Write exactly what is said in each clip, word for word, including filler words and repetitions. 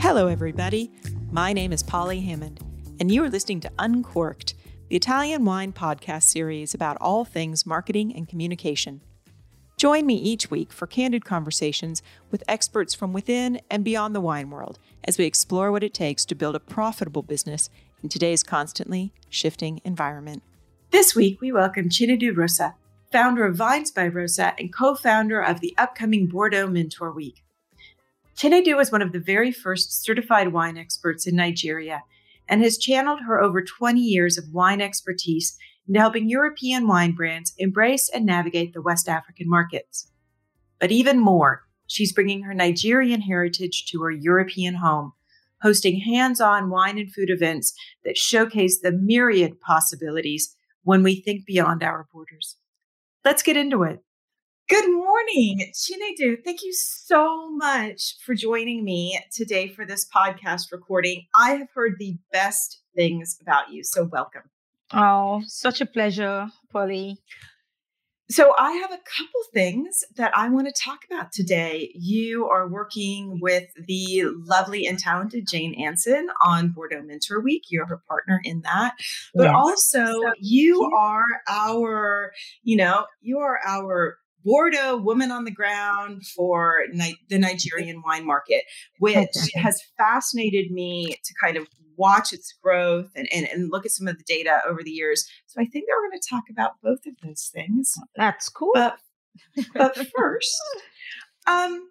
Hello, everybody. My name is Polly Hammond, and you are listening to Uncorked, the Italian wine podcast series about all things marketing and communication. Join me each week for candid conversations with experts from within and beyond the wine world as we explore what it takes to build a profitable business in today's constantly shifting environment. This week, we welcome Chinedu Rosa, founder of Vines by Rosa and co-founder of the upcoming Bordeaux Mentor Week. Chinedu is one of the very first certified wine experts in Nigeria and has channeled her over twenty years of wine expertise into helping European wine brands embrace and navigate the West African markets. But even more, she's bringing her Nigerian heritage to her European home, hosting hands-on wine and food events that showcase the myriad possibilities when we think beyond our borders. Let's get into it. Good morning, Chinedu. Thank you so much for joining me today for this podcast recording. I have heard the best things about you, so welcome. Oh, such a pleasure, Polly. So I have a couple things that I want to talk about today. You are working with the lovely and talented Jane Anson on Bordeaux Mentor Week. You're her partner in that. But yes. also so you are our, you know, you are our Bordeaux woman on the ground for Ni- the Nigerian wine market, which okay. has fascinated me to kind of watch its growth and, and, and look at some of the data over the years. So I think that we're going to talk about both of those things. That's cool. But, but first, um,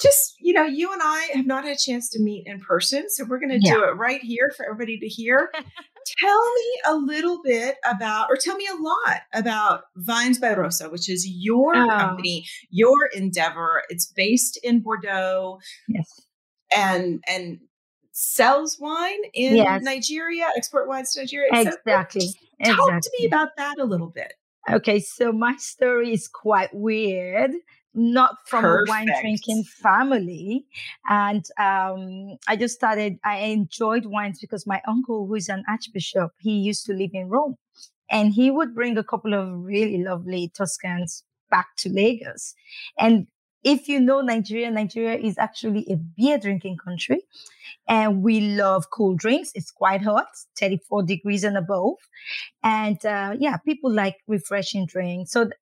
just, you know, you and I have not had a chance to meet in person, so we're going to yeah. do it right here for everybody to hear. Tell me a little bit about, or tell me a lot about Vines by Rosa, which is your oh. company, your endeavor. It's based in Bordeaux, yes, and and sells wine in yes. Nigeria, export wines to Nigeria. Exactly. So exactly. Talk to me about that a little bit. Okay, so my story is quite weird. Not from Perfect. a wine drinking family. And um, I just started, I enjoyed wines because my uncle, who is an archbishop, he used to live in Rome. And he would bring a couple of really lovely Toscans back to Lagos. And if you know Nigeria, Nigeria is actually a beer drinking country. And we love cool drinks. It's quite hot, thirty-four degrees and above. And uh, yeah, people like refreshing drinks. So th-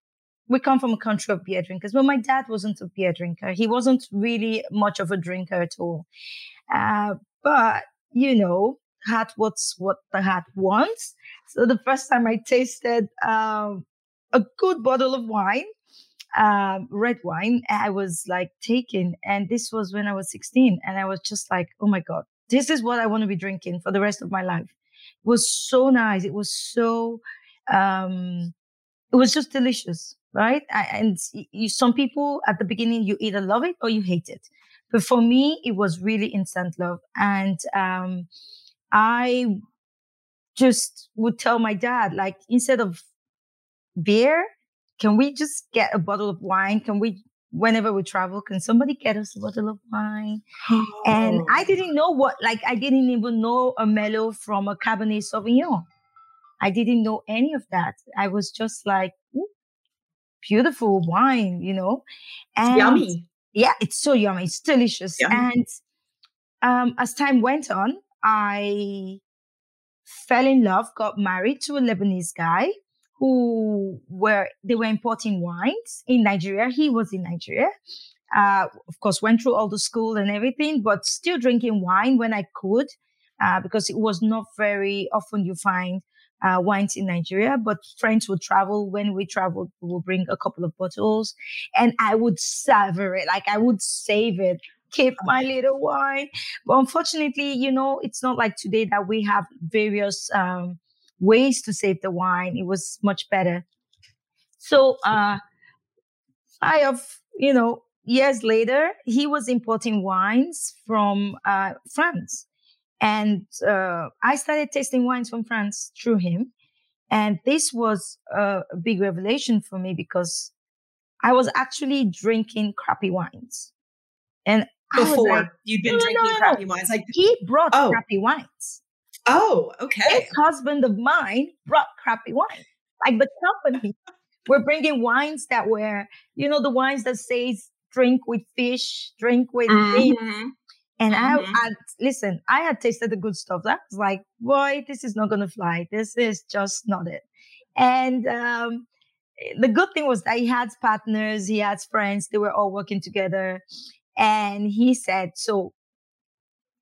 We come from a country of beer drinkers. Well, my dad wasn't a beer drinker. He wasn't really much of a drinker at all. Uh, but, you know, heart what's what the heart wants. So the first time I tasted um, a good bottle of wine, um, red wine, I was like taken. And this was when I was sixteen. And I was just like, oh, my God, this is what I want to be drinking for the rest of my life. It was so nice. It was so, um, it was just delicious. Right. And you, some people at the beginning, you either love it or you hate it. But for me, it was really instant love. And um, I just would tell my dad, like, instead of beer, can we just get a bottle of wine? Can we, whenever we travel, can somebody get us a bottle of wine? Oh. And I didn't know what, like, I didn't even know a Merlot from a Cabernet Sauvignon. I didn't know any of that. I was just like, ooh. Beautiful wine, you know, and yummy. Yeah, it's so yummy. It's delicious. Yummy. And um, as time went on, I fell in love, got married to a Lebanese guy who were, they were importing wines in Nigeria. He was in Nigeria. Uh, of course, went through all the school and everything, but still drinking wine when I could, uh, because it was not very often you find Uh, wines in Nigeria, but friends would travel. When we traveled, we would bring a couple of bottles and I would savor it. Like I would save it, keep my little wine. But unfortunately, you know, it's not like today that we have various um, ways to save the wine. It was much better. So uh, I have, you know, years later, he was importing wines from uh, France. And uh, I started tasting wines from France through him. And this was a big revelation for me because I was actually drinking crappy wines. And I Before like, you'd been no, drinking no, no, crappy no. wines? Like He brought oh. crappy wines. Oh, okay. His husband of mine brought crappy wine. Like the company were bringing wines that were, you know, the wines that says drink with fish, drink with meat. Mm-hmm. And mm-hmm. I, I, listen, I had tasted the good stuff. I was like, boy, this is not going to fly. This is just not it. And um, the good thing was that he had partners, he had friends, they were all working together. And he said, so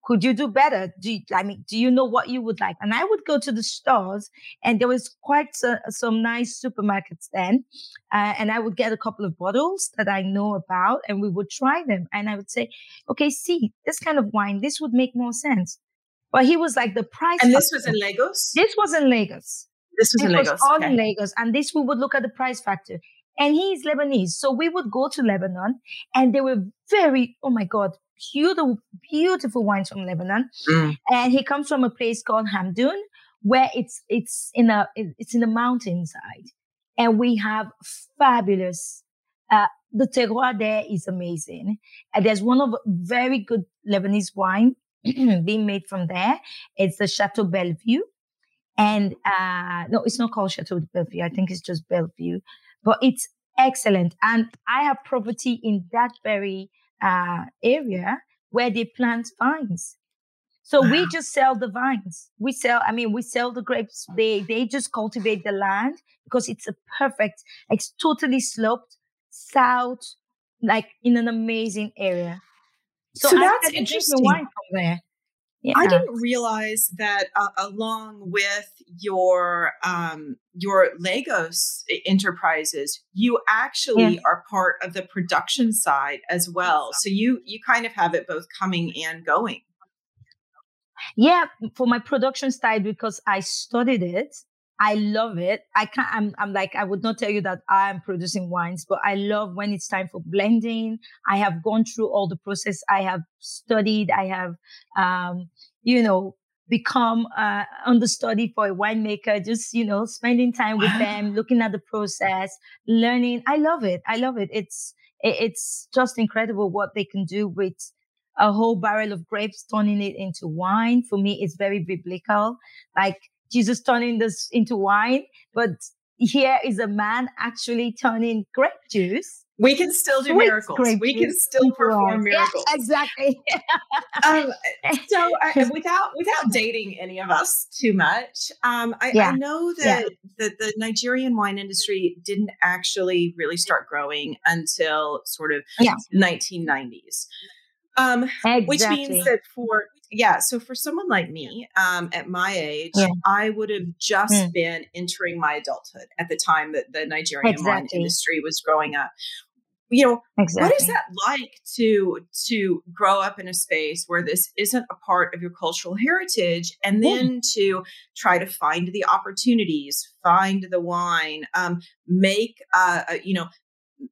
could you do better? Do you, I mean, do you know what you would like? And I would go to the stores, and there was quite a, some nice supermarkets then. Uh, and I would get a couple of bottles that I know about, and we would try them. And I would say, okay, see, this kind of wine, this would make more sense. But he was like, the price. And this was in Lagos? This was in Lagos. This was in Lagos. It was all okay. in Lagos. And this, we would look at the price factor. And he is Lebanese. So we would go to Lebanon, and they were very, oh my God, beautiful, beautiful wines from Lebanon. Mm. And he comes from a place called Hamdoun, where it's it's in a it's in the mountainside, and we have fabulous. Uh, the terroir there is amazing. And there's one of very good Lebanese wine being made from there. It's the Chateau Belle-Vue, and uh, no, it's not called Chateau Belle-Vue. I think it's just Belle-Vue, but it's excellent. And I have property in Datbury. Uh, area where they plant vines. So wow. we just sell the vines. We sell, I mean, we sell the grapes. They they just cultivate the land because it's a perfect, it's totally sloped, south, like in an amazing area. So, so that's interesting. Wine from there. Yeah. I didn't realize that uh, along with your um, your Lagos enterprises, you actually yeah. are part of the production side as well. So you you kind of have it both coming and going. Yeah, for my production side, because I studied it, I love it. I can't. I'm, I'm like I would not tell you that I'm producing wines, but I love when it's time for blending. I have gone through all the process. I have studied. I have, um, you know, become uh, understudy for a winemaker. Just you know, spending time with them, looking at the process, learning. I love it. I love it. It's it's just incredible what they can do with a whole barrel of grapes, turning it into wine. For me, it's very biblical. Like. Jesus turning this into wine, but here is a man actually turning grape juice. We can still do miracles. We can still perform miracles. Yeah, exactly. um, so uh, without without dating any of us too much, um, I, yeah. I know that, yeah. that the Nigerian wine industry didn't actually really start growing until sort of yeah. nineteen nineties. Um, exactly. Which means that for, yeah, so for someone like me, um, at my age, yeah. I would have just mm. been entering my adulthood at the time that the Nigerian exactly. wine industry was growing up. You know, exactly. what is that like to, to grow up in a space where this isn't a part of your cultural heritage, and then mm. to try to find the opportunities, find the wine, um, make, uh, a, you know,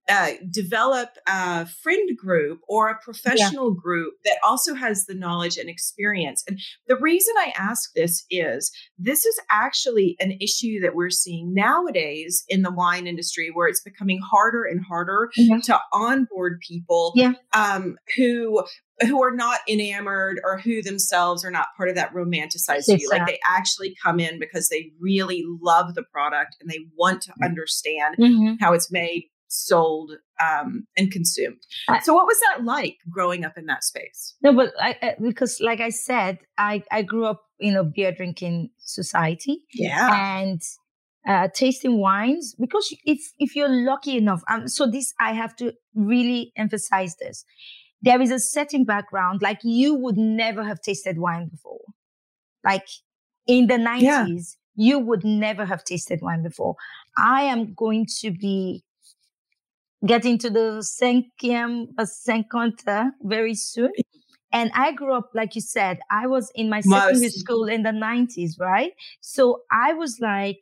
Uh, develop a friend group or a professional yeah. group that also has the knowledge and experience. And the reason I ask this is this is actually an issue that we're seeing nowadays in the wine industry, where it's becoming harder and harder yeah. to onboard people yeah. um, who who are not enamored or who themselves are not part of that romanticized view. Like they actually come in because they really love the product and they want to understand mm-hmm. how it's made, sold, um, and consumed. So what was that like growing up in that space? No, but I, I, because like I said, I, I grew up in a beer drinking society. Yeah. And uh, tasting wines, because if, if you're lucky enough, um, so this, I have to really emphasize this. There is a certain background, like you would never have tasted wine before. Like in the nineties, yeah. you would never have tasted wine before. I am going to be get into the cinquième cinquante very soon. And I grew up, like you said, I was in my secondary school in the nineties, right? So I was like,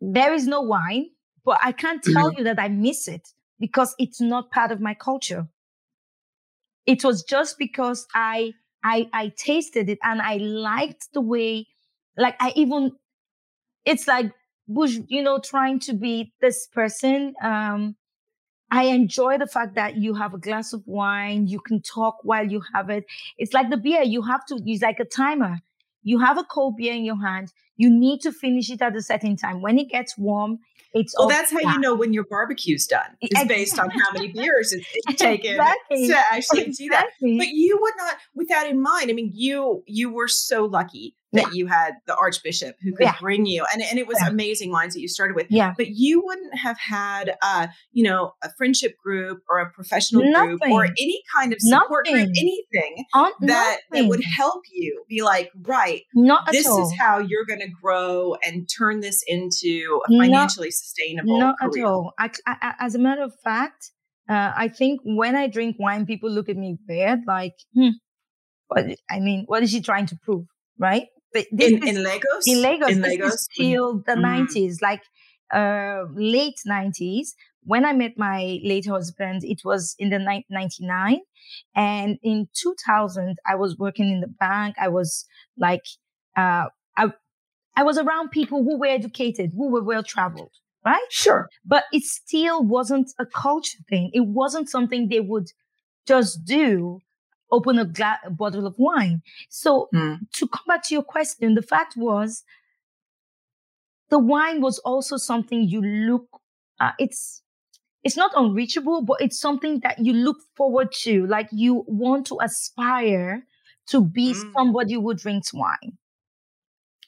there is no wine, but I can't tell you that I miss it because it's not part of my culture. It was just because I, I, I tasted it and I liked the way, like I even, it's like, you know, trying to be this person. Um, I enjoy the fact that you have a glass of wine, you can talk while you have it. It's like the beer, you have to, it's like a timer. You have a cold beer in your hand, you need to finish it at a certain time. When it gets warm, it's Well, that's how down. You know when your barbecue's done. It's exactly. based on how many beers it's taken exactly. to actually exactly. do that. But you would not, with that in mind, I mean, you you were so lucky that yeah. you had the Archbishop who could yeah. bring you. And, and it was yeah. amazing wines that you started with. Yeah. But you wouldn't have had, uh, you know, a friendship group or a professional Nothing. Group or any kind of support Nothing. Group, anything uh, that, that would help you be like, right, not this is how you're going to grow and turn this into a financially not, sustainable not career. At all. I, I, as a matter of fact, uh, I think when I drink wine, people look at me weird, like, hmm, what, I mean, what is she trying to prove, right? But in, is, in Lagos? In Lagos, in Lagos. This is still the mm-hmm. nineties, like uh, late nineties. When I met my late husband, it was in the ni- ninety-nine. And in two thousand, I was working in the bank. I was like, uh, I, I was around people who were educated, who were well-traveled, right? Sure. But it still wasn't a culture thing. It wasn't something they would just do. Open a, gla- a bottle of wine. So mm. to come back to your question, the fact was the wine was also something you look, uh, it's it's not unreachable, but it's something that you look forward to. Like you want to aspire to be mm. somebody who drinks wine.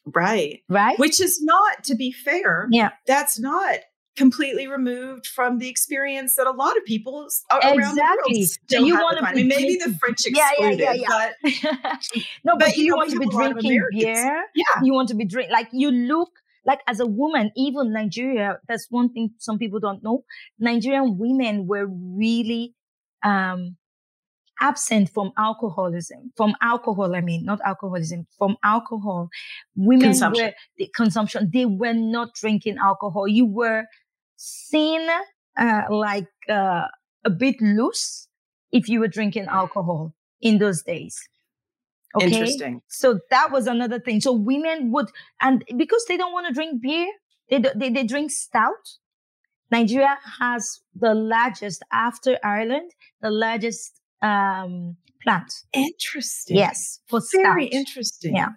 Right. Right. Which is not, to be fair, yeah. that's not completely removed from the experience that a lot of people around exactly. the world still do you have want to be I mean, maybe the French excluded, yeah, yeah, yeah, yeah. but... no, but, but you, you want to be drinking beer. Yeah. You want to be drink Like, you look... Like, as a woman, even Nigeria, that's one thing some people don't know. Nigerian women were really um, absent from alcoholism. From alcohol, I mean, not alcoholism. From alcohol. Women consumption. were... The consumption. They were not drinking alcohol. You were... seen uh, like uh, a bit loose if you were drinking alcohol in those days. Okay? Interesting. So that was another thing. So women would, and because they don't want to drink beer, they, they they drink stout. Nigeria has the largest, after Ireland, the largest um, plant. Interesting. Yes, for stout. Very interesting. Yeah.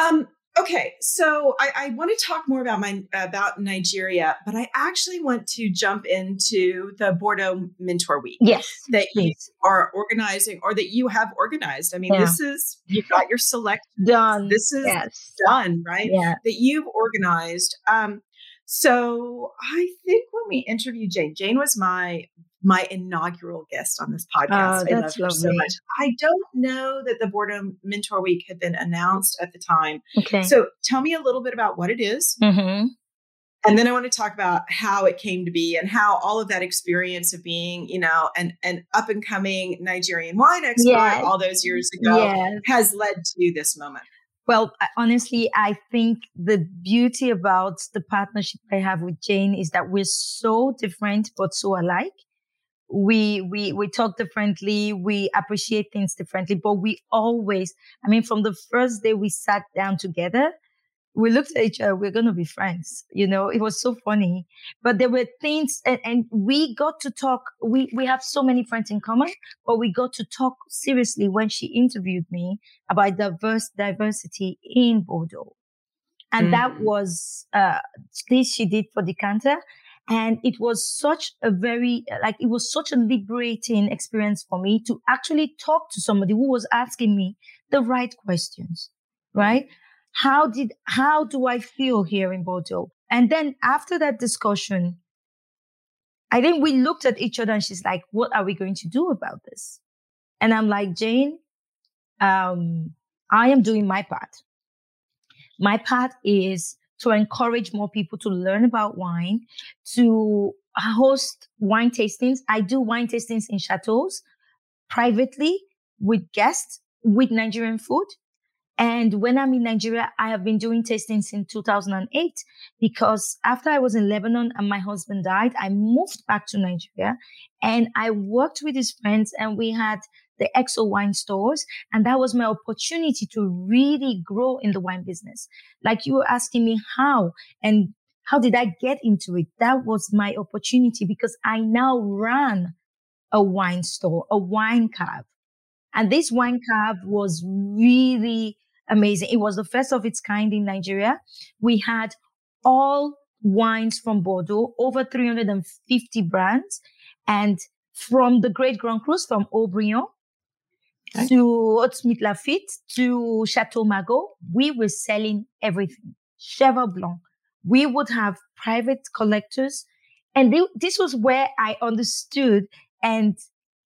Um. Okay, so I, I want to talk more about my about Nigeria, but I actually want to jump into the Bordeaux Mentor Week. Yes, that please. You are organizing, or that you have organized. I mean, yeah. this is you've got your select done. This is yes. done, right? Yeah. That you've organized. Um, so I think when we interviewed Jane, Jane was my. my inaugural guest on this podcast. Oh, I love her so much. I don't know that the Bordeaux Mentor Week had been announced at the time. Okay. So tell me a little bit about what it is. Mm-hmm. And then I want to talk about how it came to be and how all of that experience of being, you know, an, an up and coming Nigerian wine expert yes. all those years ago yes. has led to this moment. Well, honestly, I think the beauty about the partnership I have with Jane is that we're so different, but so alike. We, we, we talk differently. We appreciate things differently, but we always, I mean, from the first day we sat down together, we looked at each other. We're going to be friends. You know, it was so funny, but there were things and, and we got to talk. We, we have so many friends in common, but we got to talk seriously when she interviewed me about diverse diversity in Bordeaux. And mm. that was, uh, this she did for Decanter. And it was such a very, like, it was such a liberating experience for me to actually talk to somebody who was asking me the right questions, right? How did, how do I feel here in Bordeaux? And then after that discussion, I think we looked at each other and she's like, what are we going to do about this? And I'm like, Jane, um, I am doing my part. My part is to encourage more people to learn about wine, to host wine tastings. I do wine tastings in chateaus. privately with guests with Nigerian food. And when I'm in Nigeria, I have been doing tastings since two thousand eight, because after I was in Lebanon and my husband died, I moved back to Nigeria and I worked with his friends, and we had the X O wine stores. And that was my opportunity to really grow in the wine business. Like you were asking me how and how did I get into it? That was my opportunity, because I now ran a wine store, a wine cab. And this wine cab was really amazing. It was the first of its kind in Nigeria. We had all wines from Bordeaux, over three hundred fifty brands, and from the Great Grand Cru, from Haut Brion okay. to Haut-Smith Lafitte to Chateau Margaux, we were selling everything. Cheval Blanc. We would have private collectors. And they, this was where I understood, and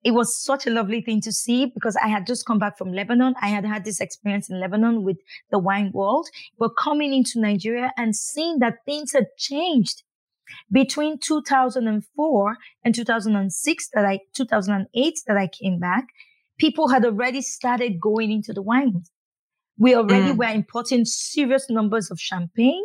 it was such a lovely thing to see, because I had just come back from Lebanon. I had had this experience in Lebanon with the wine world, but coming into Nigeria and seeing that things had changed between two thousand four and two thousand six, that I, two thousand eight that I came back, people had already started going into the wines. We already mm. were importing serious numbers of champagne.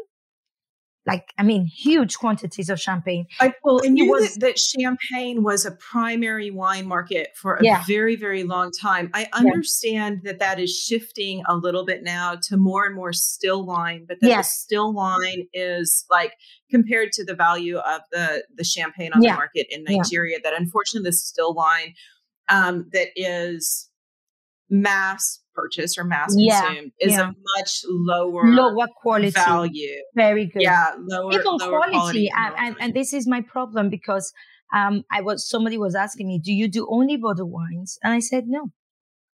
Like, I mean, huge quantities of champagne. I, well, I knew was, that champagne was a primary wine market for a yeah. very, very long time. I understand yeah. that that is shifting a little bit now to more and more still wine, but that yes. the still wine is like compared to the value of the, the champagne on yeah. the market in Nigeria, yeah. that unfortunately the still wine um, that is mass purchase or mass consumed yeah, is yeah. a much lower lower quality value. Very good. Yeah, lower, even lower quality. quality and, and, and this is my problem, because um, I was somebody was asking me, do you do only Bordeaux wines? And I said no.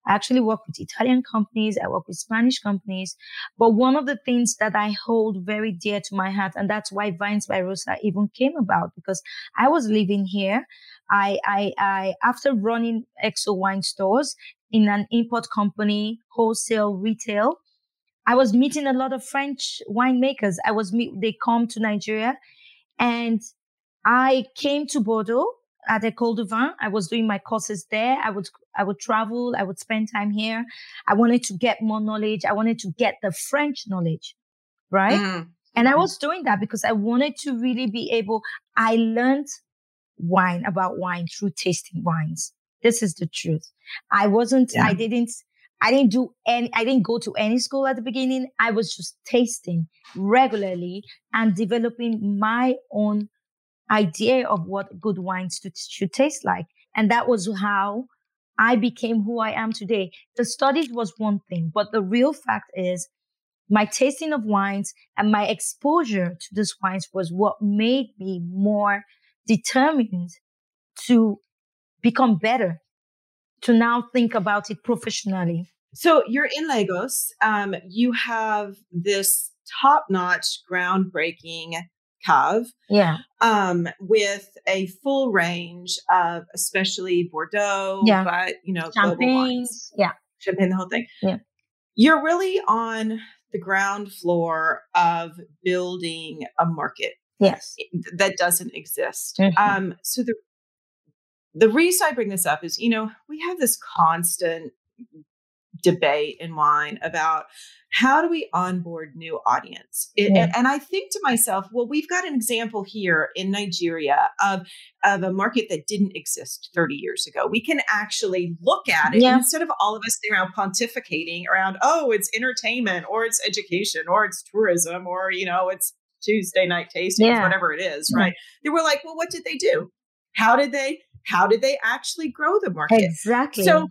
I actually work with Italian companies. I work with Spanish companies. But one of the things that I hold very dear to my heart, and that's why Vines by Rosa even came about, because I was living here. I I, I after running X O wine stores, in an import company, wholesale, retail, I was meeting a lot of French winemakers. I was meet, they come to Nigeria, and I came to Bordeaux at École de Vin. I was doing my courses there. I would I would travel. I would spend time here. I wanted to get more knowledge. I wanted to get the French knowledge, right? Mm. And I was doing that because I wanted to really be able. I learned wine about wine through tasting wines. This is the truth. I wasn't, yeah. I didn't, I didn't do any, I didn't go to any school at the beginning. I was just tasting regularly and developing my own idea of what good wines to, should taste like. And that was how I became who I am today. The studies was one thing, but the real fact is my tasting of wines and my exposure to these wines was what made me more determined to become better, to now think about it professionally. So you're in Lagos. Um, you have this top-notch, groundbreaking cave. Yeah. Um, with a full range of, especially Bordeaux, yeah. but you know, global wines. Yeah. Champagne, the whole thing. Yeah. You're really on the ground floor of building a market. Yes. That doesn't exist. Mm-hmm. Um, so the The reason I bring this up is, you know, we have this constant debate in wine about how do we onboard new audience? It, yeah. And I think to myself, well, we've got an example here in Nigeria of, of a market that didn't exist thirty years ago. We can actually look at it yeah. instead of all of us sitting around pontificating around, oh, it's entertainment or it's education or it's tourism or, you know, it's Tuesday night tastings, yeah. whatever it is, right? Mm-hmm. They were like, well, what did they do? How did they? How did they actually grow the market? Exactly. So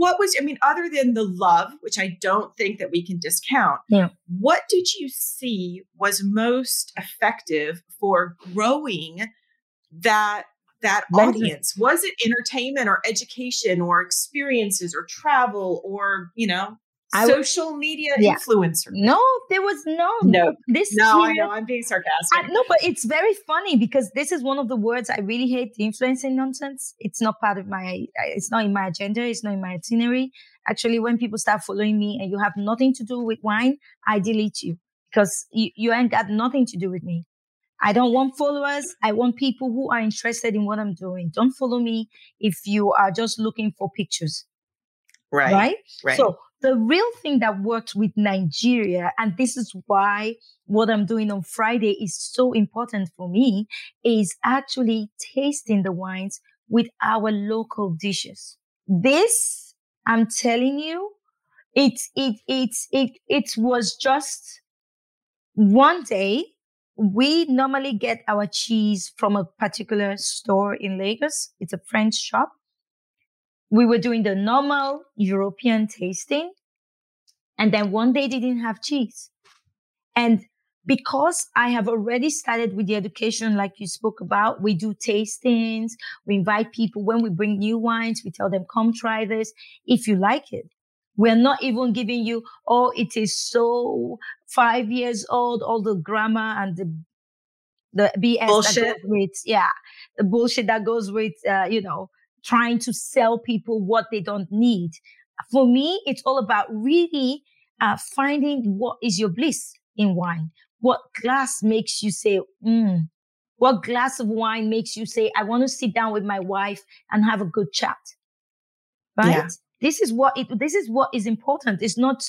what was, I mean, other than the love, which I don't think that we can discount, yeah. what did you see was most effective for growing that that audience? Was it entertainment or education or experiences or travel or, you know, I social would, media yeah. influencer? No, there was no. No, this no year, I know. I'm being sarcastic. I, no, but it's very funny because this is one of the words I really hate, the influencing nonsense. It's not part of my, it's not in my agenda. It's not in my itinerary. Actually, when people start following me and you have nothing to do with wine, I delete you because you, you ain't got nothing to do with me. I don't want followers. I want people who are interested in what I'm doing. Don't follow me if you are just looking for pictures. Right. Right. Right. So the real thing that worked with Nigeria, and this is why what I'm doing on Friday is so important for me, is actually tasting the wines with our local dishes. This, I'm telling you, it it it it it was just one day. We normally get our cheese from a particular store in Lagos. It's a French shop. We were doing the normal European tasting. And then one day they didn't have cheese. And because I have already started with the education, like you spoke about, we do tastings. We invite people. When we bring new wines, we tell them, come try this if you like it. We're not even giving you, oh, it is so five years old, all the grammar and the the B S bullshit. That goes with, yeah, the bullshit that goes with, uh, you know, trying to sell people what they don't need. For me, it's all about really uh, finding what is your bliss in wine. What glass makes you say, mm. What glass of wine makes you say, I want to sit down with my wife and have a good chat, right? Yeah. This is what it, this is what is important. It's not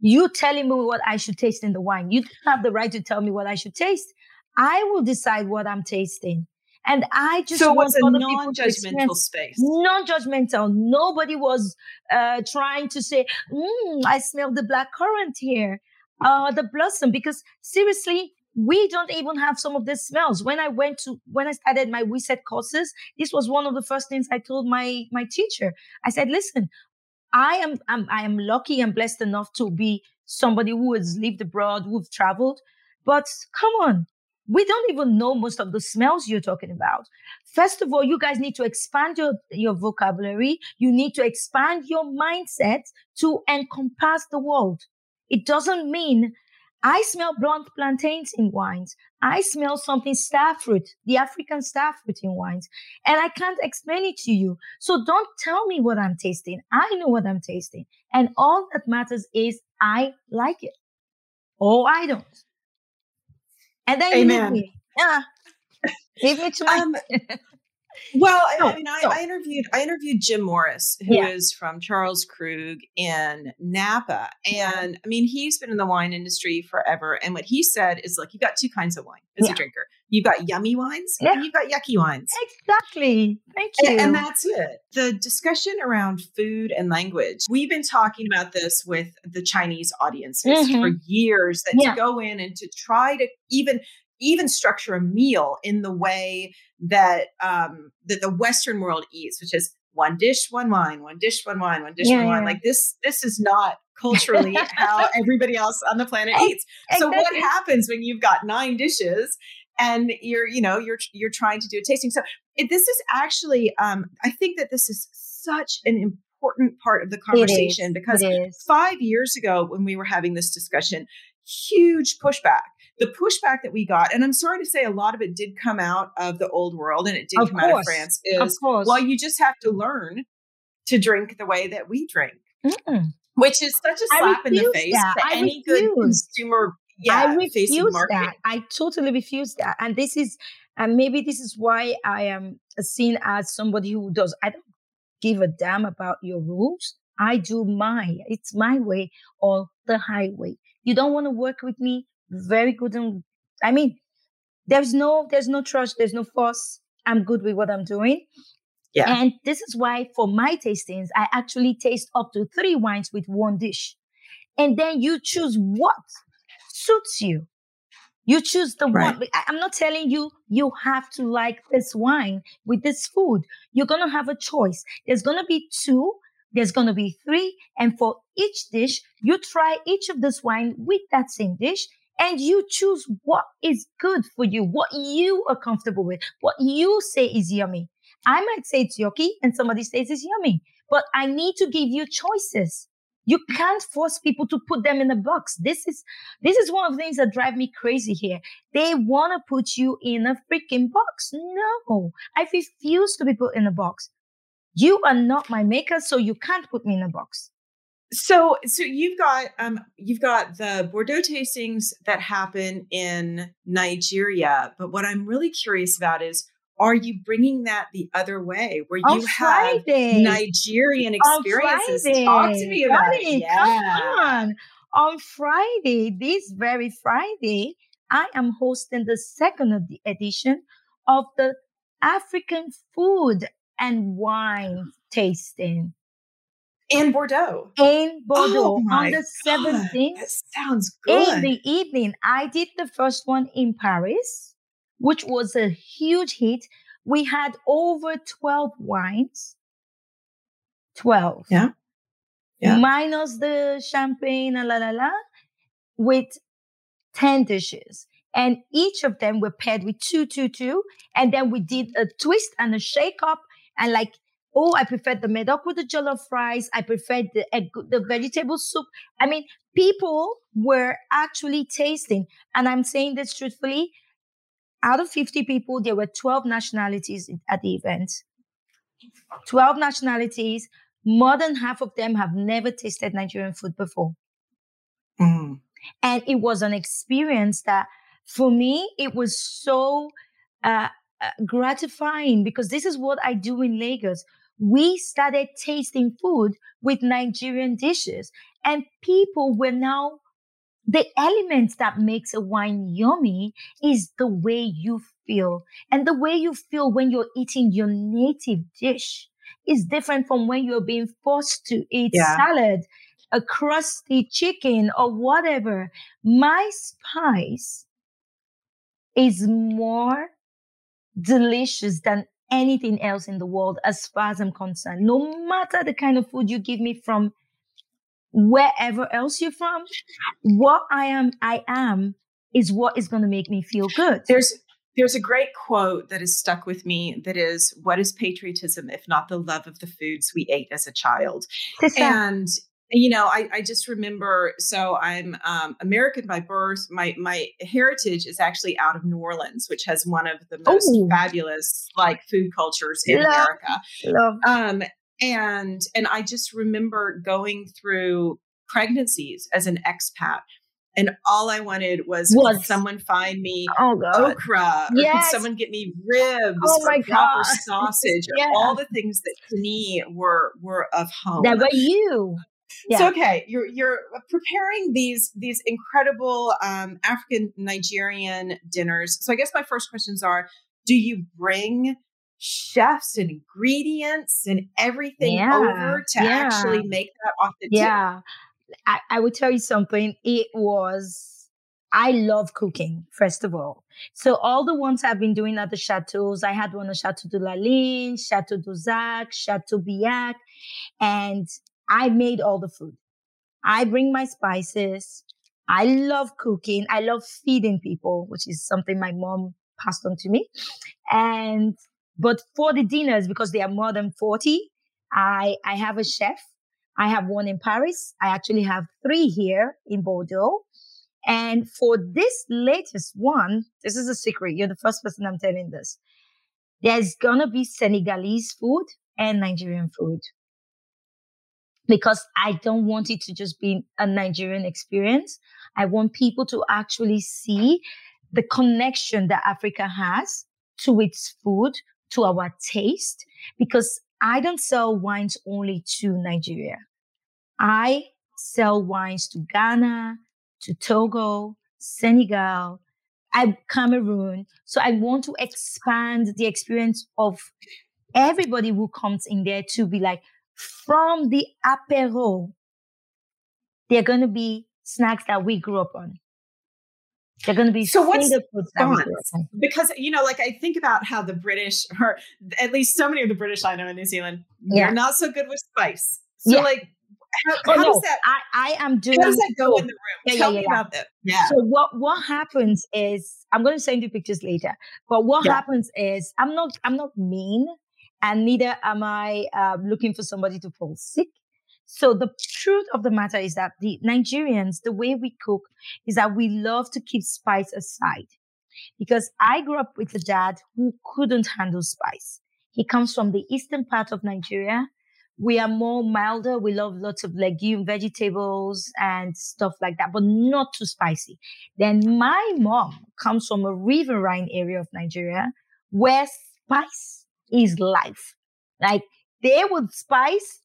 you telling me what I should taste in the wine. You don't have the right to tell me what I should taste. I will decide what I'm tasting. And I just so want other people to experience. So it's a non-judgmental space. Non-judgmental. Nobody was uh, trying to say, mm, I smell the black currant here, uh, the blossom. Because seriously, we don't even have some of the smells. When I went to, when I started my W S E T courses, this was one of the first things I told my, my teacher. I said, listen, I am, I'm, I am lucky and blessed enough to be somebody who has lived abroad, who've traveled, but come on. We don't even know most of the smells you're talking about. First of all, you guys need to expand your, your vocabulary. You need to expand your mindset to encompass the world. It doesn't mean I smell blonde plantains in wines. I smell something star fruit, the African star fruit in wines. And I can't explain it to you. So don't tell me what I'm tasting. I know what I'm tasting. And all that matters is I like it. Or I don't. And then Amen. You leave me. Yeah. Leave me to my... Um, well, I, I mean, I, I interviewed I interviewed Jim Morris, who yeah. is from Charles Krug in Napa. And yeah. I mean, he's been in the wine industry forever. And what he said is, look, you've got two kinds of wine as yeah. a drinker. You've got yummy wines yeah. and you've got yucky wines. Exactly. Thank you. And, and that's it. The discussion around food and language, we've been talking about this with the Chinese audiences mm-hmm. for years, that yeah. to go in and to try to even... even structure a meal in the way that um, that the Western world eats, which is one dish, one wine, one dish, one wine, one dish, yeah, one wine. Yeah. Like this, this is not culturally how everybody else on the planet eats. So what happens when you've got nine dishes and you're, you know, you're you're trying to do a tasting? So it, this is actually, um, I think that this is such an important important part of the conversation, because five years ago when we were having this discussion, huge pushback. The pushback that we got, and I'm sorry to say a lot of it did come out of the old world and it did come out of France, is, well, you just have to learn to drink the way that we drink, mm. which is such a slap in the face to any good consumer. Yeah, I refuse that. I totally refuse that. And this is, and maybe this is why I am seen as somebody who does, I don't give a damn about your rules. I do my, it's my way or the highway. You don't want to work with me? Very good. And I mean, there's no, there's no trust. There's no force. I'm good with what I'm doing. Yeah. And this is why for my tastings, I actually taste up to three wines with one dish. And then you choose what suits you. You choose the right one. I'm not telling you, you have to like this wine with this food. You're going to have a choice. There's going to be two. There's going to be three. And for each dish, you try each of this wine with that same dish. And you choose what is good for you, what you are comfortable with, what you say is yummy. I might say it's yucky and somebody says it's yummy. But I need to give you choices. You can't force people to put them in a box. This is this is one of the things that drive me crazy here. They want to put you in a freaking box. No, I refuse to be put in a box. You are not my maker, so you can't put me in a box. So, so you've got um, you've got the Bordeaux tastings that happen in Nigeria, but what I'm really curious about is, are you bringing that the other way, where you oh, have Nigerian experiences? Oh, talk to me about Friday, it. Yeah. Come on. On Friday, this very Friday, I am hosting the second of the edition of the African food and wine tasting. In Bordeaux. In Bordeaux. Oh on the seventeenth. That sounds good. In the evening, I did the first one in Paris, which was a huge hit. We had over twelve wines. twelve. Yeah. yeah. Minus the champagne and la la la, with ten dishes. And each of them were paired with two, two, two. And then we did a twist and a shake up and like, oh, I preferred the medoc with the jollof rice. I preferred the egg, the vegetable soup. I mean, people were actually tasting. And I'm saying this truthfully. Out of fifty people, there were twelve nationalities at the event. twelve nationalities. More than half of them have never tasted Nigerian food before. Mm. And it was an experience that, for me, it was so uh, gratifying, because this is what I do in Lagos. We started tasting food with Nigerian dishes, and people were now, the element that makes a wine yummy is the way you feel. And the way you feel when you're eating your native dish is different from when you're being forced to eat yeah. salad, a crusty chicken or whatever. My spice is more delicious than anything else in the world, as far as I'm concerned. No matter the kind of food you give me from wherever else you're from, what I am, I am, is what is going to make me feel good. There's there's a great quote that has stuck with me that is, what is patriotism if not the love of the foods we ate as a child? And, you know, I, I just remember, so I'm um, American by birth. My my heritage is actually out of New Orleans, which has one of the most Ooh. fabulous, like, food cultures in love, America. Love. Um, And and I just remember going through pregnancies as an expat, and all I wanted was, was. could someone find me oh, okra, yes. or could someone get me ribs, oh, or proper sausage, yeah. or all the things that to me were were of home. That were you. Yeah. So okay, you're you're preparing these these incredible um, African Nigerian dinners. So I guess my first questions are: do you bring chefs and ingredients and everything yeah, over to yeah. actually make that authentic? Yeah. I, I will tell you something. It was, I love cooking, first of all. So all the ones I've been doing at the chateaus, I had one at Chateau de la Line, Chateau de Zac, Chateau Biac, and I made all the food. I bring my spices. I love cooking. I love feeding people, which is something my mom passed on to me. And But for the dinners, because they are more than forty, I, I have a chef. I have one in Paris. I actually have three here in Bordeaux. And for this latest one, this is a secret. You're the first person I'm telling this. There's going to be Senegalese food and Nigerian food, because I don't want it to just be a Nigerian experience. I want people to actually see the connection that Africa has to its food, to our taste, because I don't sell wines only to Nigeria. I sell wines to Ghana, to Togo, Senegal, I, Cameroon. So I want to expand the experience of everybody who comes in there to be like, from the apéro, they're going to be snacks that we grew up on. They're going to be so what's the response? Because, you know, like, I think about how the British, or at least so many of the British I know in New Zealand, yeah. they're not so good with spice. So, yeah. like, how, oh, how no. does that? I, I am doing. How does that go food. in the room? Yeah, Tell yeah, yeah, me yeah. about that. Yeah. So what what happens is, I'm going to send you pictures later. But what yeah. happens is, I'm not I'm not mean, and neither am I uh, looking for somebody to fall sick. So the truth of the matter is that the Nigerians, the way we cook is that we love to keep spice aside, because I grew up with a dad who couldn't handle spice. He comes from the eastern part of Nigeria, We are more milder. We love lots of legume, vegetables, and stuff like that, but not too spicy. Then my mom comes from a riverine area of Nigeria where spice is life. Like, they would spice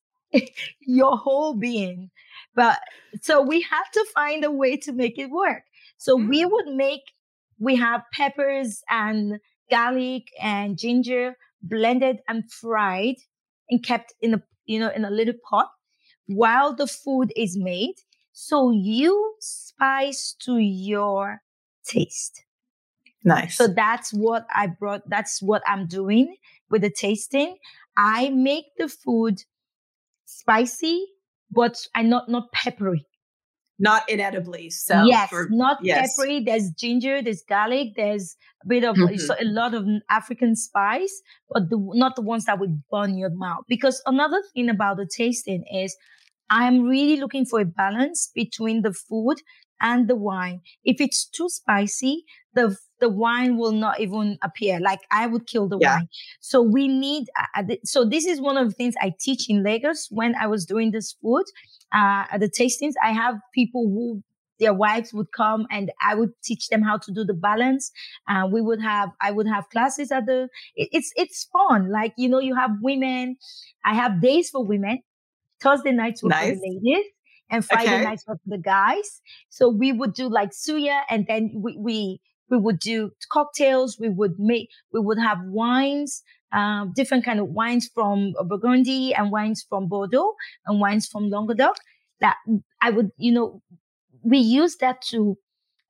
your whole being. But so we have to find a way to make it work. So mm. we would make, we have peppers and garlic and ginger blended and fried and kept in a, you know, in a little pot while the food is made. So you spice to your taste. Nice. So that's what I brought. That's what I'm doing with the tasting. I make the food spicy, but I not not peppery. Not inedibly. So yes, for, not yes. peppery. There's ginger, there's garlic, there's a bit of mm-hmm. so a lot of African spice, but the, not the ones that would burn your mouth. Because another thing about the tasting is I'm really looking for a balance between the food and the wine. If it's too spicy, the the wine will not even appear. Like, I would kill the yeah. wine. So we need, uh, so this is one of the things I teach in Lagos when I was doing this food. Uh, at the tastings, I have people who, their wives would come and I would teach them how to do the balance. Uh, we would have, I would have classes at the, it, it's, it's fun. Like, you know, you have women, I have days for women. Thursday nights were nice. For the ladies and Friday okay. nights were for the guys. So we would do like suya, and then we, we, we would do cocktails. We would make, we would have wines. Um, different kind of wines from Burgundy and wines from Bordeaux and wines from Languedoc, that I would, you know, we use that to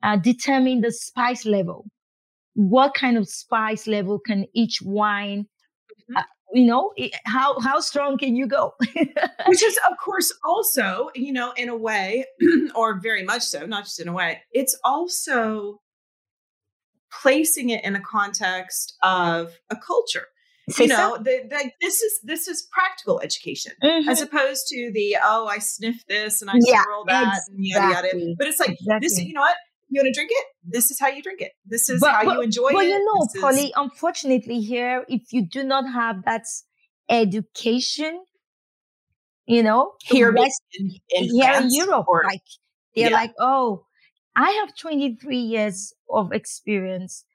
uh, determine the spice level. What kind of spice level can each wine, uh, you know, it, how, how strong can you go? Which is, of course, also, you know, in a way, or very much so, not just in a way, it's also placing it in a context of a culture. You know, the, the, this is this is practical education mm-hmm. as opposed to the, oh, I sniff this and I yeah, swirl that exactly. and yada yada. But it's like, exactly. this, you know what? You want to drink it? This is how you drink it. This is but, how but, you enjoy well, it. Well, you know, this Polly, is- unfortunately here, if you do not have that education, you know, here, West, in, in, here France, in Europe, or, like they're yeah. like, oh, I have twenty-three years of experience.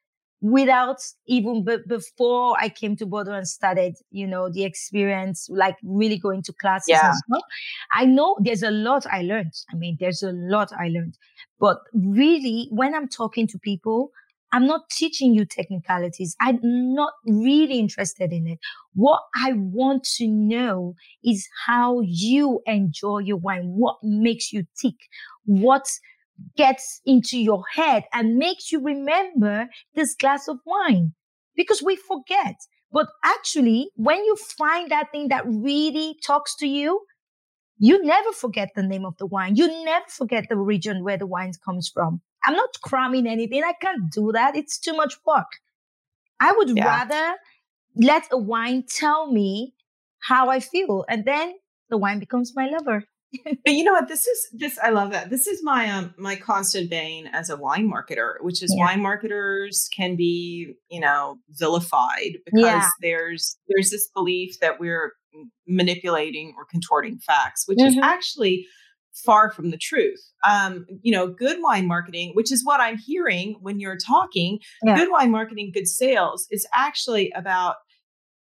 Without even b- before I came to Bordeaux and started, you know, the experience, like really going to classes yeah. and stuff. I know there's a lot I learned. I mean, there's a lot I learned. But really, when I'm talking to people, I'm not teaching you technicalities. I'm not really interested in it. What I want to know is how you enjoy your wine, what makes you tick, what gets into your head and makes you remember this glass of wine, because we forget. But actually, when you find that thing that really talks to you, you never forget the name of the wine. You never forget the region where the wine comes from. I'm not cramming anything. I can't do that. It's too much work. I would yeah. rather let a wine tell me how I feel, and then the wine becomes my lover. But you know what? This is this. I love that. This is my um, my constant bane as a wine marketer, which is yeah. wine marketers can be, you know, vilified because yeah. there's there's this belief that we're manipulating or contorting facts, which mm-hmm. is actually far from the truth. Um, you know, good wine marketing, which is what I'm hearing when you're talking, yeah. good wine marketing, good sales is actually about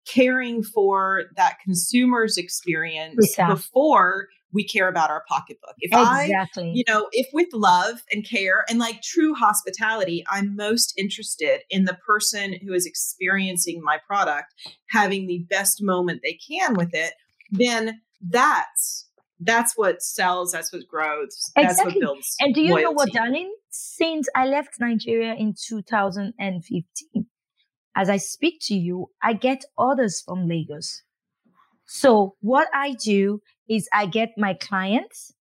caring for that consumer's experience exactly. before we care about our pocketbook. If exactly. I, you know, if with love and care and like true hospitality, I'm most interested in the person who is experiencing my product, having the best moment they can with it, then that's, that's what sells. That's what grows. Exactly. That's what builds. And do you loyalty. Know what, darling? Since I left Nigeria in two thousand fifteen, as I speak to you, I get orders from Lagos. So what I do is I get my clients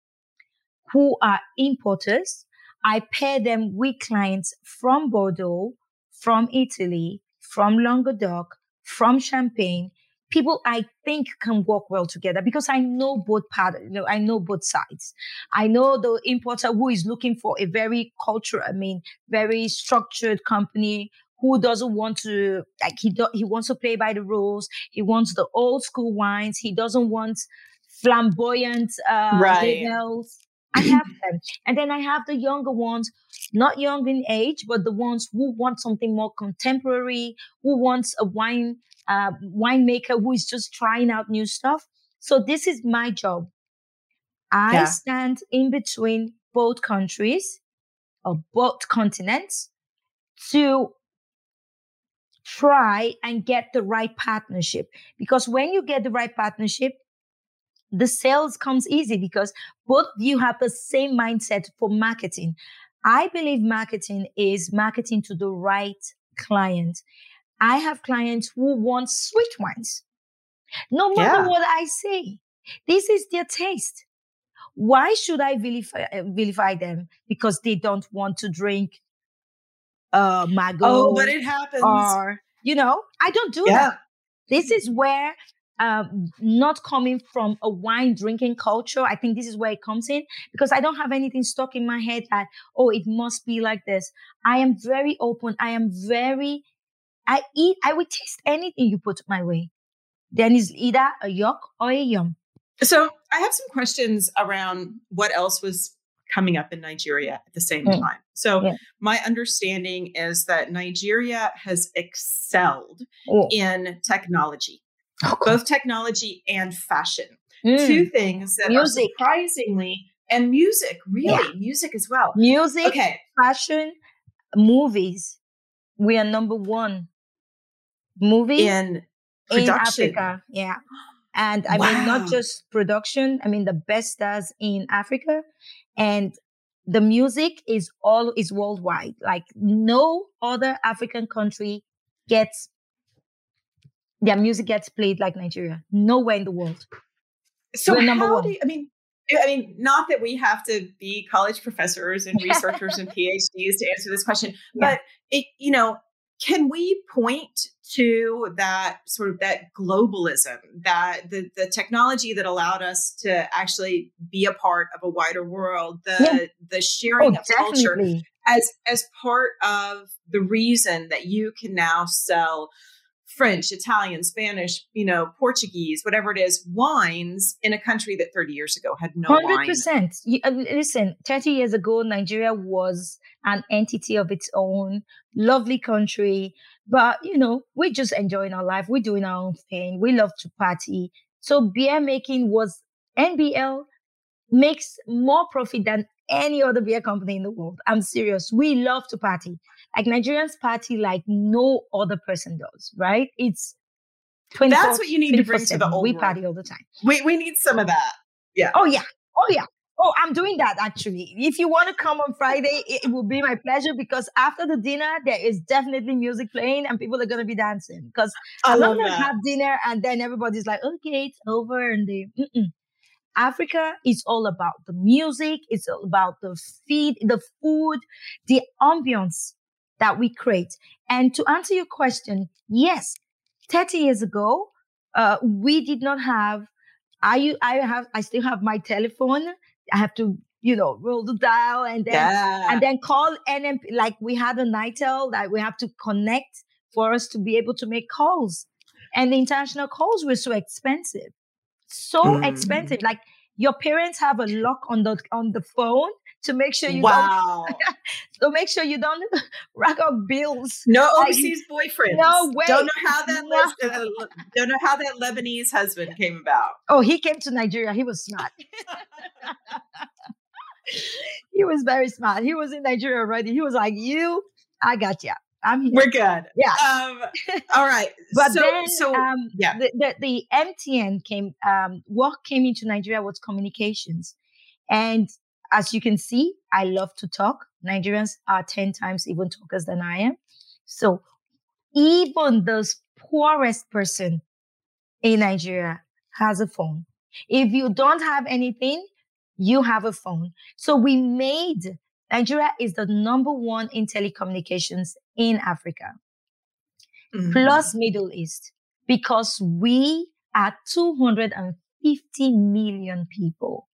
who are importers. I pair them with clients from Bordeaux, from Italy, from Languedoc, from Champagne, people I think can work well together because I know both part, you know, I know both sides. I know the importer who is looking for a very cultural, I mean, very structured company who doesn't want to, like, he do, he wants to play by the rules. He wants the old school wines. He doesn't want flamboyant uh, right. labels. I have them. And then I have the younger ones, not young in age, but the ones who want something more contemporary, who wants a wine uh, winemaker who is just trying out new stuff. So this is my job. I yeah. stand in between both countries or both continents to try and get the right partnership. Because when you get the right partnership, the sales comes easy because both of you have the same mindset for marketing. I believe marketing is marketing to the right client. I have clients who want sweet wines. No matter yeah. what I say, this is their taste. Why should I vilify, vilify them? Because they don't want to drink uh, Margaux. Oh, but it happens. Or, you know, I don't do yeah. that. This is where... Uh, not coming from a wine drinking culture. I think this is where it comes in because I don't have anything stuck in my head that, oh, it must be like this. I am very open. I am very, I eat, I would taste anything you put my way. Then it's either a yuck or a yum. So I have some questions around what else was coming up in Nigeria at the same mm. time. So yeah. my understanding is that Nigeria has excelled oh. in technology. Oh, both technology and fashion. Mm. Two things that music. Are surprisingly, and music, really, yeah. music as well. Music, okay. fashion, movies. We are number one. Movies in, in Africa. Yeah. And I wow. mean, not just production. I mean, the best stars in Africa. And the music is all is worldwide. Like no other African country gets their music gets played like Nigeria, nowhere in the world. So we're number how one. Do you, I mean, I mean, not that we have to be college professors and researchers and PhDs to answer this question, yeah. but it, you know, can we point to that sort of that globalism, that the, the technology that allowed us to actually be a part of a wider world, the yeah. the sharing oh, of definitely. Culture as as part of the reason that you can now sell French, Italian, Spanish, you know, Portuguese, whatever it is, wines in a country that thirty years ago had no wine. one hundred percent. You, uh, listen, thirty years ago, Nigeria was an entity of its own, lovely country. But, you know, we're just enjoying our life. We're doing our own thing. We love to party. So beer making was, N B L makes more profit than any other beer company in the world. I'm serious. We love to party. Like Nigerians party like no other person does, right? It's twenty. That's what you need to bring to the old. We world. Party all the time. We we need some of that. Yeah. Oh yeah. Oh yeah. Oh, I'm doing that actually. If you want to come on Friday, it, it will be my pleasure because after the dinner there is definitely music playing and people are gonna be dancing because I I'm not gonna have dinner and then everybody's like, okay, it's over and they. Mm-mm. Africa is all about the music. It's all about the feed, the food, the ambience that we create. And to answer your question, yes, thirty years ago, uh, we did not have, I, I have, I still have my telephone. I have to, you know, roll the dial and then, yeah. and then call N M P, like we had a NITEL that we have to connect for us to be able to make calls. And the international calls were so expensive, so mm. expensive. Like your parents have a lock on the, on the phone. To make sure you wow. don't, so make sure you don't rack up bills. No overseas like, boyfriends. No way. Don't know how that no. Les- uh, don't know how that Lebanese husband came about. Oh, he came to Nigeria. He was smart. He was very smart. He was in Nigeria already. He was like, "You, I got you. I'm here. We're good." Yeah. Um, all right. But so, then, so um, yeah. the, the the M T N came. Um, what came into Nigeria was communications, and. As you can see, I love to talk. Nigerians are ten times even talkers than I am. So even the poorest person in Nigeria has a phone. If you don't have anything, you have a phone. So we made, Nigeria is the number one in telecommunications in Africa, mm-hmm. plus Middle East, because we are two hundred fifty million people.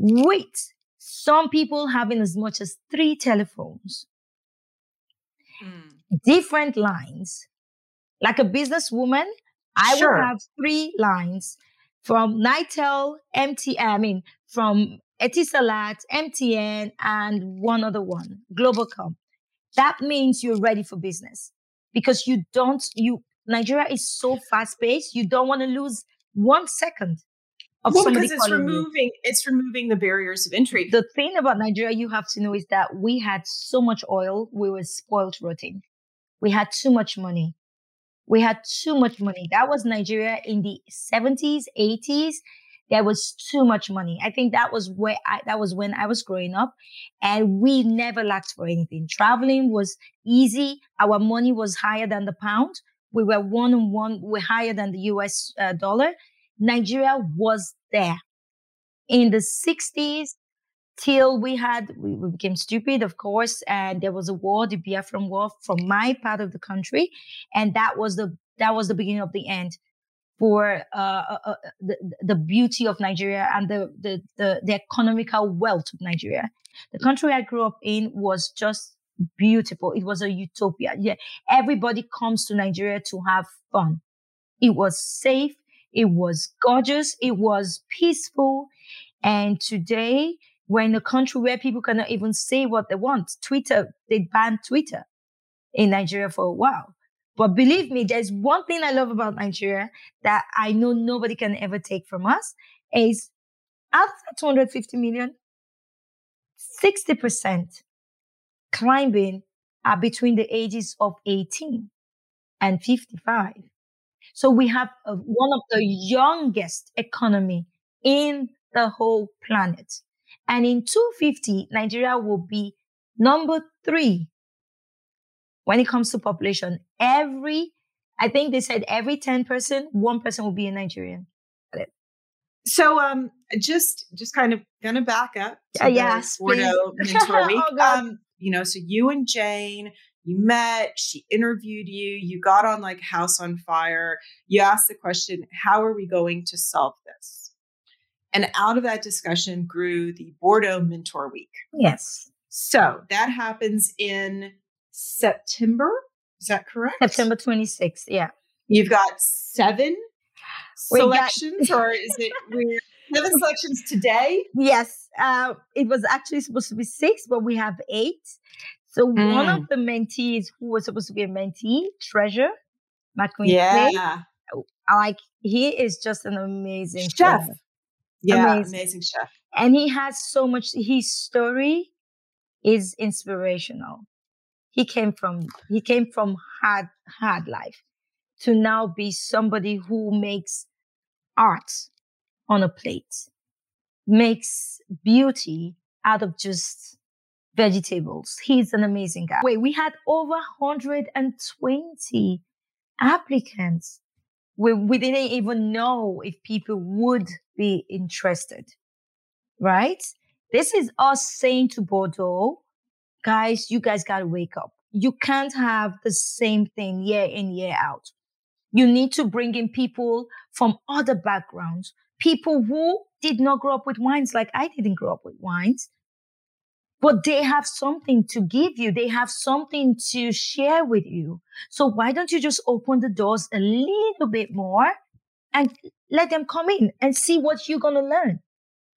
Wait, some people having as much as three telephones. mm. different lines. Like a businesswoman, I sure. will have three lines from NITEL, M T N, I mean, from Etisalat, M T N, and one other one, GlobalCom. That means you're ready for business because you don't, you, Nigeria is so fast-paced, you don't want to lose one second. Well, because it's removing you. it's removing the barriers of entry. The thing about Nigeria you have to know is that we had so much oil, we were spoiled rotten. We had too much money. We had too much money. That was Nigeria in the seventies, eighties. There was too much money. I think that was where I, that was when I was growing up, and we never lacked for anything. Traveling was easy. Our money was higher than the pound. We were one on one. We were higher than the U S uh, dollar. Nigeria was there in the sixties till we had, we, we became stupid, of course. And there was a war, the Biafran war from my part of the country. And that was the, that was the beginning of the end for uh, uh, the, the beauty of Nigeria and the, the, the, the economical wealth of Nigeria. The country I grew up in was just beautiful. It was a utopia. Yeah, everybody comes to Nigeria to have fun. It was safe. It was gorgeous. It was peaceful. And today, we're in a country where people cannot even say what they want. Twitter, they banned Twitter in Nigeria for a while. But believe me, there's one thing I love about Nigeria that I know nobody can ever take from us is out of two hundred fifty million, sixty percent climbing are between the ages of eighteen and fifty-five. So we have a, one of the youngest economy in the whole planet. And in two fifty, Nigeria will be number three when it comes to population. Every, I think they said every ten person, one person will be a Nigerian. So um, just just kind of going to back up to uh, yes, the Bordeaux Mentor Week. oh, um, you know, so you and Jane... You met, she interviewed you, you got on like House on Fire. You asked the question, how are we going to solve this? And out of that discussion grew the Bordeaux Mentor Week. Yes. So that happens in September. Is that correct? September twenty-sixth. Yeah. You've got seven we selections got- or is it weird? Seven selections today? Yes. Uh, it was actually supposed to be six, but we have eight. So mm. one of the mentees who was supposed to be a mentee, Treasure McQueen Pate, yeah. like he is just an amazing chef. chef. Yeah, amazing. amazing chef. And he has so much. His story is inspirational. He came from he came from hard hard life to now be somebody who makes art on a plate, makes beauty out of just vegetables. He's an amazing guy. Wait, we had over one hundred twenty applicants. We, we didn't even know if people would be interested, right? This is us saying to Bordeaux, guys, you guys got to wake up. You can't have the same thing year in, year out. You need to bring in people from other backgrounds, people who did not grow up with wines like I didn't grow up with wines. But they have something to give you. They have something to share with you. So why don't you just open the doors a little bit more and let them come in and see what you're going to learn?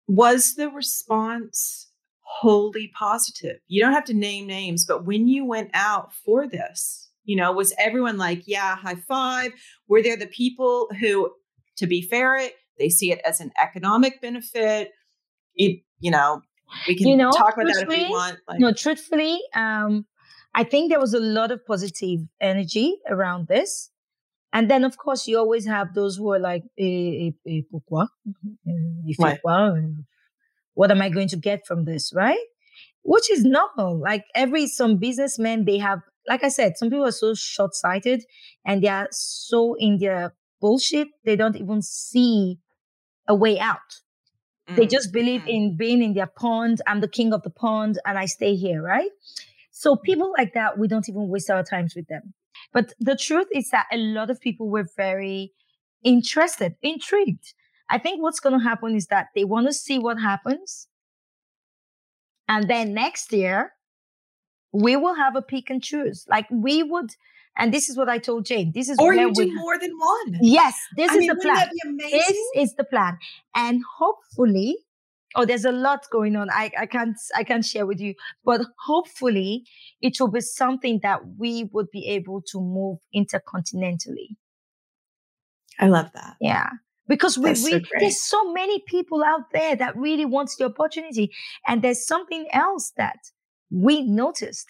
Was the response wholly positive? You don't have to name names, but when you went out for this, you know, was everyone like, yeah, high five? Were there the people who, to be fair, they see it as an economic benefit, it, you know, We can you know, talk about that if we want. Like. No, truthfully, um, I think there was a lot of positive energy around this. And then, of course, you always have those who are like, eh, eh, eh, pourquoi? Right. What am I going to get from this, right? Which is normal. Like every, some businessmen, they have, like I said, some people are so short-sighted and they are so in their bullshit, they don't even see a way out. They just believe in being in their pond. I'm the king of the pond and I stay here, right? So people like that, we don't even waste our times with them. But the truth is that a lot of people were very interested, intrigued. I think what's going to happen is that they want to see what happens. And then next year, we will have a pick and choose. Like we would, and this is what I told Jane. This is or where you do we, more than one. Yes, this I is mean, the plan. Wouldn't that be amazing? This is the plan, and hopefully, oh, there's a lot going on. I, I can't I can't share with you, but hopefully, it will be something that we would be able to move intercontinentally. I love that. Yeah. Because we, so we, there's so many people out there that really wants the opportunity. And there's something else that we noticed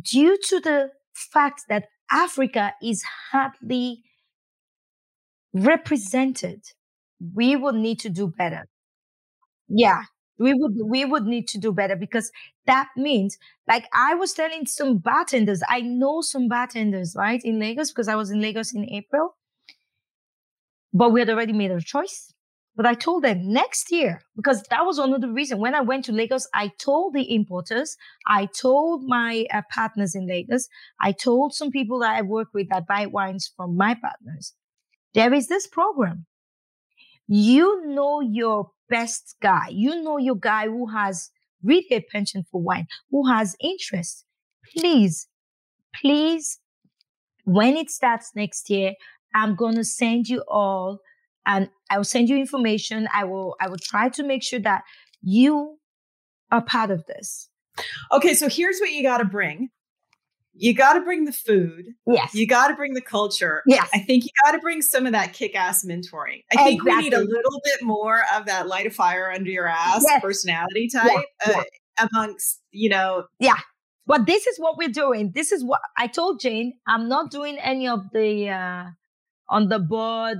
due to the fact that Africa is hardly represented. We will need to do better. Yeah, we would, we would need to do better because that means, like I was telling some bartenders, I know some bartenders, right, in Lagos, because I was in Lagos in April. But we had already made our choice. But I told them next year, because that was another reason. When I went to Lagos, I told the importers, I told my uh, partners in Lagos, I told some people that I work with that buy wines from my partners, there is this program. You know your best guy. You know your guy who has really a penchant for wine, who has interest. Please, please, when it starts next year, I'm going to send you all and I will send you information. I will, I will try to make sure that you are part of this. Okay. So here's what you got to bring. You got to bring the food. Yes. You got to bring the culture. Yes. I think you got to bring some of that kick-ass mentoring. I think exactly. we need a little bit more of that light a fire under your ass yes. personality type yeah. Uh, yeah. amongst, you know, yeah. But this is what we're doing. This is what I told Jane. I'm not doing any of the, uh, on the board,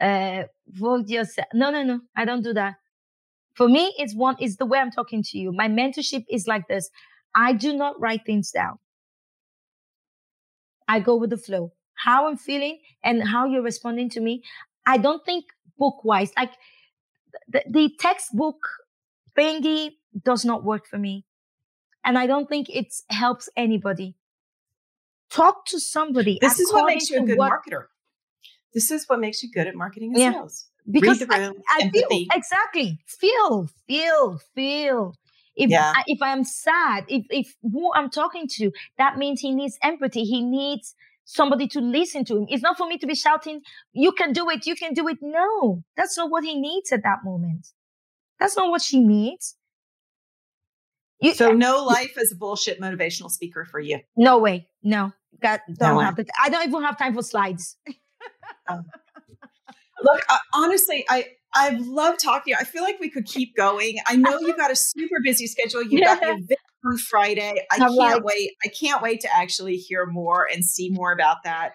uh, vote yourself. No, no, no, I don't do that. For me, it's one, it's the way I'm talking to you. My mentorship is like this. I do not write things down. I go with the flow, how I'm feeling and how you're responding to me. I don't think book-wise, like the, the textbook thingy does not work for me. And I don't think it helps anybody. Talk to somebody. This is what makes you a good what, marketer. This is what makes you good at marketing and yeah. sales. Because Read the room, I, I feel, exactly. Feel, feel, feel. If yeah. I, if I'm sad, if, if who I'm talking to, that means he needs empathy. He needs somebody to listen to him. It's not for me to be shouting, you can do it, you can do it. No, that's not what he needs at that moment. That's not what she needs. You, so no life as a bullshit motivational speaker for you. No way. No, that don't no have the, I don't even have time for slides. Um, look, I, honestly, I, I've loved talking. I feel like we could keep going. I know you've got a super busy schedule. You've yeah. got your event on Friday. I I'm can't like, wait. I can't wait to actually hear more and see more about that.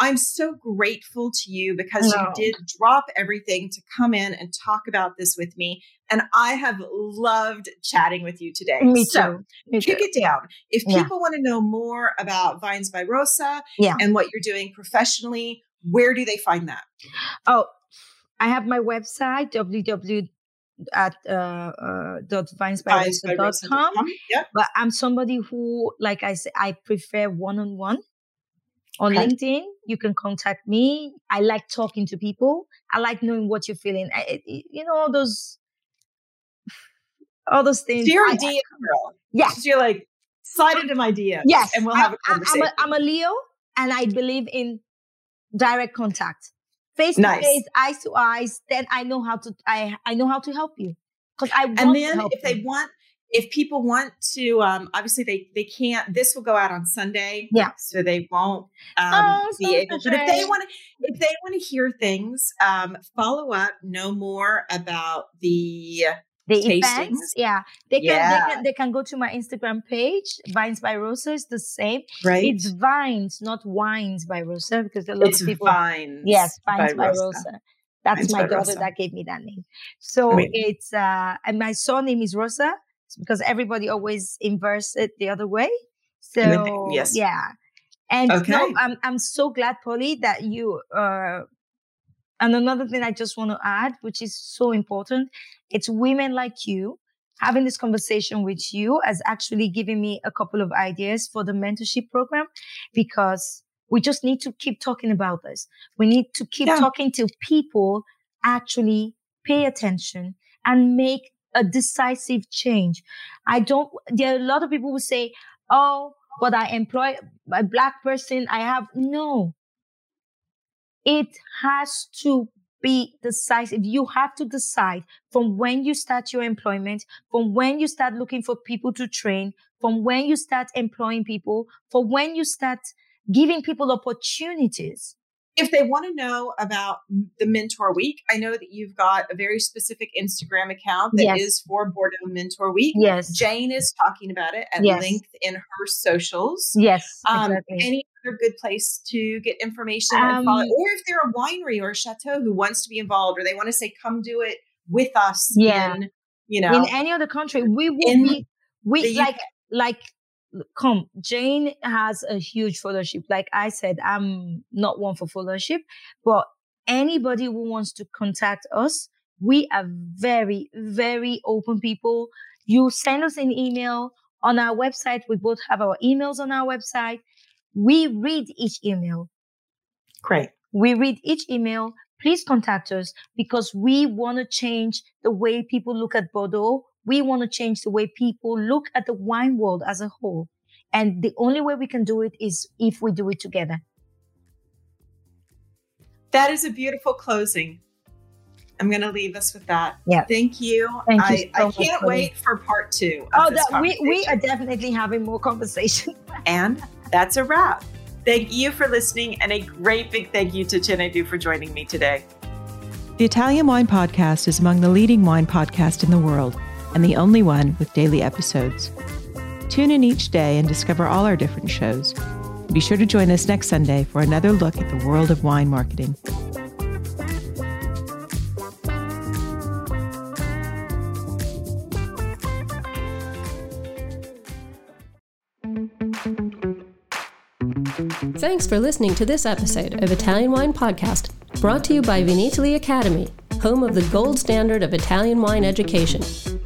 I'm so grateful to you because no. you did drop everything to come in and talk about this with me. And I have loved chatting with you today. Me too. So me kick too. it down. If yeah. people want to know more about Vines by Rosa yeah. and what you're doing professionally, where do they find that? Oh, I have my website, w w w dot vines by rosa dot com. Yep. But I'm somebody who, like I said, I prefer one-on-one. On okay. LinkedIn, you can contact me. I like talking to people. I like knowing what you're feeling. I, you know, all those, all those things. You're a D M girl. Yes. You're like, slide into my D Ms. Yes. And we'll have a conversation. I'm a, I'm a Leo, and I believe in direct contact, face to face, eyes to eyes. Then I know how to I I know how to help you because I want and then to help if them. They want if people want to um obviously they they can't. This will go out on Sunday, yeah. So they won't um, oh, be so able. But if they want to if they want to hear things, um, follow up, know more about the the tastings. Events. Yeah, they can, yeah. they can they can go to my Instagram page. Vines by Rosa is the same. Right, it's Vines, not Wines by Rosa, because a lot it's of people. Vines. Yes, Vines by, by Rosa. Rosa. That's Vines my daughter Rosa. That gave me that name. So I mean, it's uh, and my surname is Rosa because everybody always inverts it the other way. So I mean, yes, yeah, and okay. no, I'm I'm so glad, Polly, that you. Uh, And another thing I just want to add, which is so important, it's women like you having this conversation with you has actually given me a couple of ideas for the mentorship program, because we just need to keep talking about this. We need to keep yeah. talking till people actually pay attention and make a decisive change. I don't, there are a lot of people who say, oh, but I employ a black person. I have no. It has to be decisive. You have to decide from when you start your employment, from when you start looking for people to train, from when you start employing people, from when you start giving people opportunities. If they want to know about the Mentor Week, I know that you've got a very specific Instagram account that yes. is for Bordeaux Mentor Week. Yes. Jane is talking about it at yes. length in her socials. Yes. Um, exactly. Any other good place to get information um, and follow? Or if they're a winery or a chateau who wants to be involved, or they want to say, come do it with us yeah. in, you know. In any other country, we will be, we, like, like, Come, Jane has a huge followership. Like I said, I'm not one for followership, but anybody who wants to contact us, we are very, very open people. You send us an email on our website. We both have our emails on our website. We read each email. Great. We read each email. Please contact us because we want to change the way people look at Bordeaux. We want to change the way people look at the wine world as a whole. And the only way we can do it is if we do it together. That is a beautiful closing. I'm going to leave us with that. Yeah. Thank you. Thank you I, so I much can't for wait me. for part two. Of oh, this that, we, we are definitely having more conversation. And that's a wrap. Thank you for listening. And a great big thank you to Chinedu for joining me today. The Italian Wine Podcast is among the leading wine podcasts in the world, and the only one with daily episodes. Tune in each day and discover all our different shows. Be sure to join us next Sunday for another look at the world of wine marketing. Thanks for listening to this episode of Italian Wine Podcast, brought to you by Vinitaly Academy, home of the gold standard of Italian wine education.